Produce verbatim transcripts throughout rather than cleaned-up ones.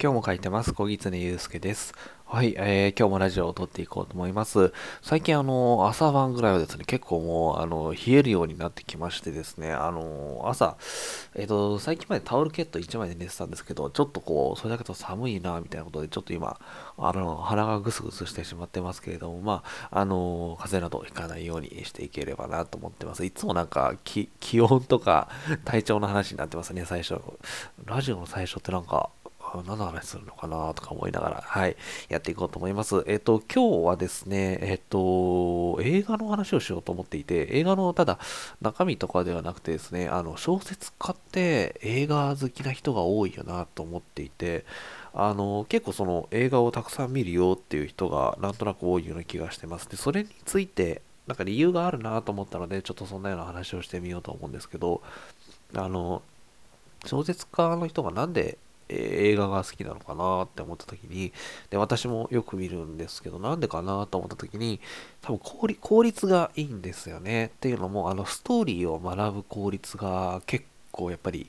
今日も書いてます。小木常祐介です。はい、えー、今日もラジオを撮っていこうと思います。最近あの、朝晩ぐらいはですね、結構もう、あの、冷えるようになってきましてですね、あの、朝、えっと、最近までタオルケットいちまいで寝てたんですけど、ちょっとこう、それだけと寒いな、みたいなことで、ちょっと今、あの、腹がぐすぐすしてしまってますけれども、まあ、あの、風邪などひかないようにしていければなと思ってます。いつもなんか、気、気温とか、体調の話になってますね、最初。ラジオの最初ってなんか、何の話するのかなとか思いながら、はい、やっていこうと思います。えっと、今日はですね、えっと、映画の話をしようと思っていて、映画の、ただ、中身とかではなくてですね、あの、小説家って映画好きな人が多いよなと思っていて、あの、結構その映画をたくさん見るよっていう人がなんとなく多いような気がしてます。で、それについて、なんか理由があるなと思ったので、ちょっとそんなような話をしてみようと思うんですけど、あの、小説家の人がなんで、映画が好きなのかなって思った時に、で、私もよく見るんですけど、なんでかなと思った時に、多分効率、効率がいいんですよね。っていうのも、あの、ストーリーを学ぶ効率が結構やっぱり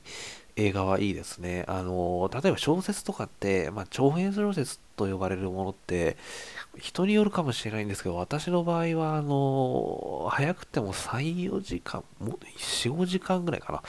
映画はいいですね。あの、例えば小説とかって、まあ、長編小説と呼ばれるものって、人によるかもしれないんですけど、私の場合は、あの、早くてもさん、よじかん、よん、ごじかんぐらいかな、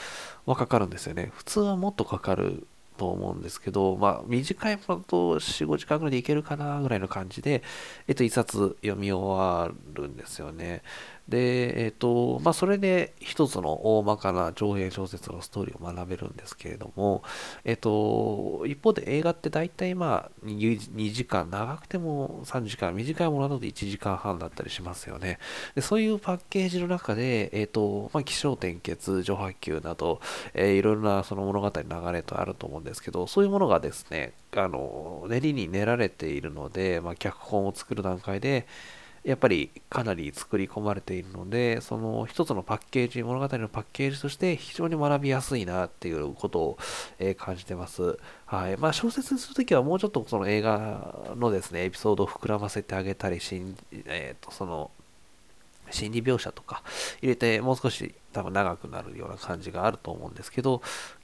はかかるんですよね。普通はもっとかかると思うんですけど、まあ短いものだとよん、ごじかんぐらいでいけるかなぐらいの感じで、えっといっさつ読み終わるんですよね。で、えっと、まあそれで一つの大まかな長編小説のストーリーを学べるんですけれども、えっと、一方で映画って大体まあにじかん、長くてもさんじかん、短いものだといちじかんはんだったりしますよね。で、そういうパッケージの中で、えっと、まあ起承転結、序波球など、えー、いろいろなその物語の流れとあると思うんですですけど、そういうものがですね、あの練りに練られているので、まあ、脚本を作る段階でやっぱりかなり作り込まれているので、その一つのパッケージ、物語のパッケージとして非常に学びやすいなっていうことを、えー、感じてます。はい。まあ小説にするときはもうちょっとその映画のですねエピソードを膨らませてあげたりし、えーと、その心理描写とか入れてもう少し多分長くなるような感じがあると思うんですけど、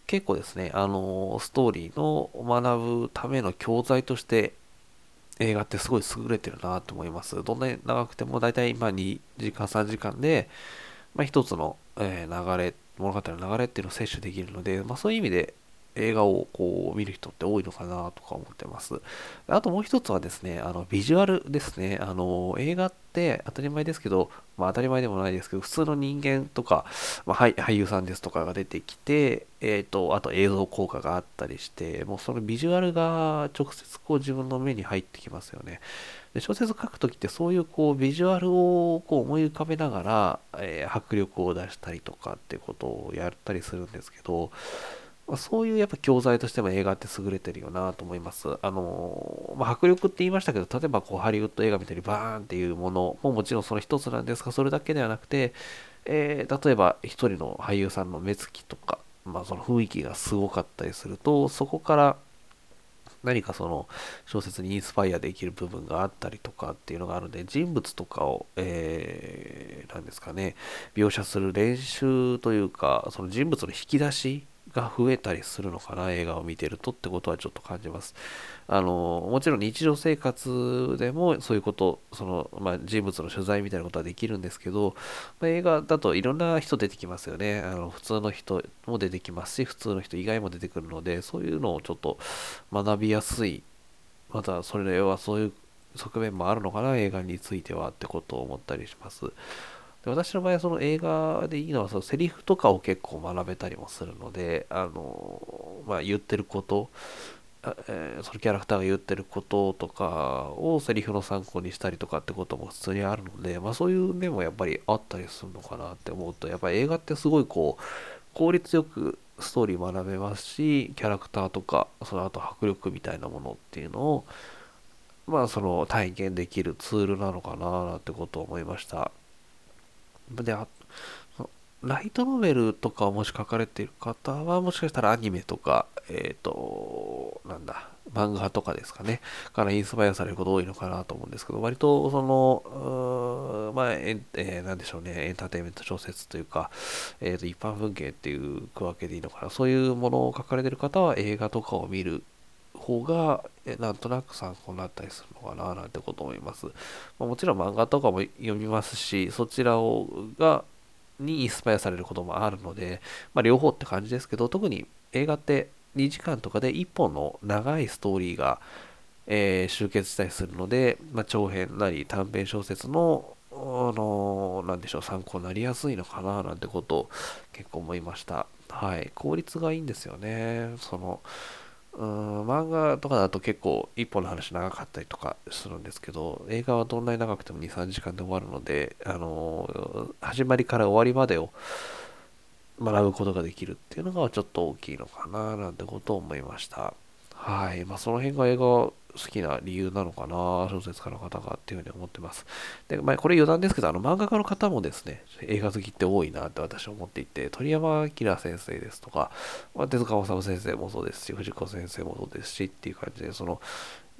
結構ですね、あのストーリーの学ぶための教材として映画ってすごい優れてるなと思います。どんなに長くても大体まあにじかんさんじかんで、まあ、一つの、えー、流れ物語の流れっていうのを摂取できるので、まあ、そういう意味で映画をこう見る人って多いのかなとか思ってます。あともう一つはですね、あのビジュアルですね。あの映画って当たり前ですけど、まあ当たり前でもないですけど、普通の人間とか、まあ、俳優さんですとかが出てきて、えーと、あと映像効果があったりして、もうそのビジュアルが直接こう自分の目に入ってきますよね。で、小説書くときってそういうこうビジュアルをこう思い浮かべながら、えー、迫力を出したりとかってことをやったりするんですけど、そういうやっぱ教材としても映画って優れてるよなと思います。あの、まあ、迫力って言いましたけど、例えばこうハリウッド映画みたいにバーンっていうものももちろんその一つなんですが、それだけではなくて、えー、例えば一人の俳優さんの目つきとか、まあその雰囲気がすごかったりすると、そこから何かその小説にインスパイアできる部分があったりとかっていうのがあるので、人物とかを、えー、なんですかね、描写する練習というか、その人物の引き出しが増えたりするのかな、映画を見てるとってことはちょっと感じます。あのもちろん日常生活でもそういうこと、そのまあ、人物の取材みたいなことはできるんですけど、まあ、映画だといろんな人出てきますよね。あの普通の人も出てきますし、普通の人以外も出てくるので、そういうのをちょっと学びやすい、またそれはそういう側面もあるのかな、映画についてはってことを思ったりします。私の場合はその映画でいいのはそのセリフとかを結構学べたりもするので、あの、まあ、言ってること、えー、そのキャラクターが言ってることとかをセリフの参考にしたりとかってことも普通にあるので、まあ、そういう面もやっぱりあったりするのかなって思うと、やっぱり映画ってすごいこう効率よくストーリー学べますし、キャラクターとかその後迫力みたいなものっていうのを、まあ、その体験できるツールなのかななんてことを思いました。で、あ、ライトノベルとかをもし書かれている方は、もしかしたらアニメとか、えっと、なんだ、漫画とかですかね、からインスパイアされること多いのかなと思うんですけど、割とその、まあ、えー、なんでしょうね、エンターテインメント小説というか、えっと、一般文芸っていう区分けでいいのかな、そういうものを書かれている方は映画とかを見る方がなんとなく参考になったりするのかななんてこと思います。まあ、もちろん漫画とかも読みますし、そちらをがにインスパイアされることもあるので、まあ、両方って感じですけど、特に映画ってにじかんとかでいっぽんの長いストーリーが、えー、集結したりするので、まあ、長編なり短編小説の、あのー、なんでしょう、参考になりやすいのかななんてことを結構思いました。はい、効率がいいんですよね。そのうーん漫画とかだと結構一本の話長かったりとかするんですけど、映画はどんなに長くてもに、さんじかんで終わるので、あのー、始まりから終わりまでを学ぶことができるっていうのがちょっと大きいのかななんてことを思いました。はい、まあ、その辺が映画好きな理由なのかな、小説家の方がっていうふうに思ってます。で、まあ、これ余談ですけど、あの漫画家の方もですね、映画好きって多いなって私は思っていて、鳥山明先生ですとか、まあ、手塚治虫先生もそうですし、藤子先生もそうですしっていう感じで、その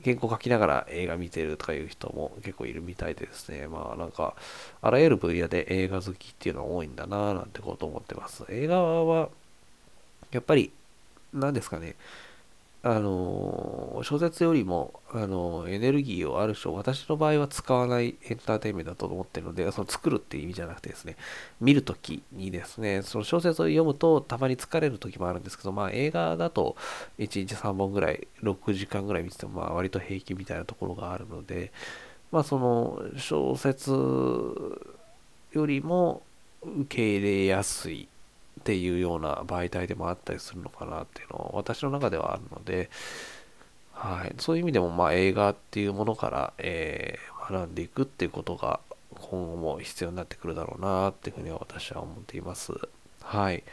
原稿書きながら映画見てるとかいう人も結構いるみたいでですね、まあなんかあらゆる分野で映画好きっていうのは多いんだななんてことを思ってます。映画はやっぱり何ですかね、あの小説よりもあのエネルギーをある種私の場合は使わないエンターテインメントだと思ってるので、その作るっていう意味じゃなくてですね、見るときにですね、その小説を読むとたまに疲れるときもあるんですけど、まあ映画だといちにちさんぼんぐらいろくじかんぐらい見ててもまあ割と平気みたいなところがあるので、まあその小説よりも受け入れやすいっていうような媒体でもあったりするのかなっていうのは私の中ではあるので、はい、そういう意味でもまあ映画っていうものから、えー、学んでいくっていうことが今後も必要になってくるだろうなっていうふうには私は思っています。はい。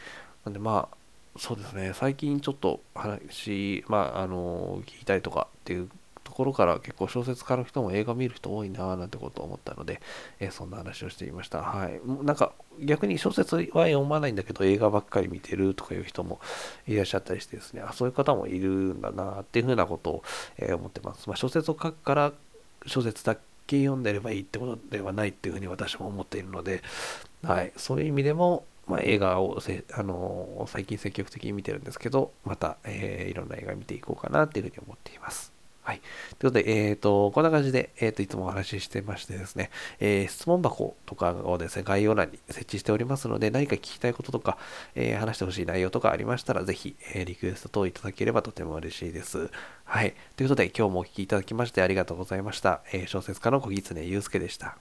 なんでまあそうですね、最近ちょっと話、まああの聞きたいとかっていうところから結構小説家の人も映画見る人多いなーなんてことを思ったので、えー、そんな話をしてみました。はい。なんか逆に小説は読まないんだけど映画ばっかり見てるとかいう人もいらっしゃったりしてですね、あ、そういう方もいるんだなっていうふうなことを、えー、思ってます。まあ、小説を書くから小説だけ読んでればいいってことではないっていうふうに私も思っているので、はい。そういう意味でも、まあ、映画をせ、あのー、最近積極的に見てるんですけど、また、えー、いろんな映画見ていこうかなっていうふうに思っています。はい。ということで、えっと、こんな感じで、えっと、いつもお話ししてましてですね、えー、質問箱とかをですね、概要欄に設置しておりますので、何か聞きたいこととか、えー、話してほしい内容とかありましたら、ぜひ、えー、リクエスト等いただければとても嬉しいです。はい。ということで、今日もお聞きいただきましてありがとうございました。えー、小説家の小狐祐介でした。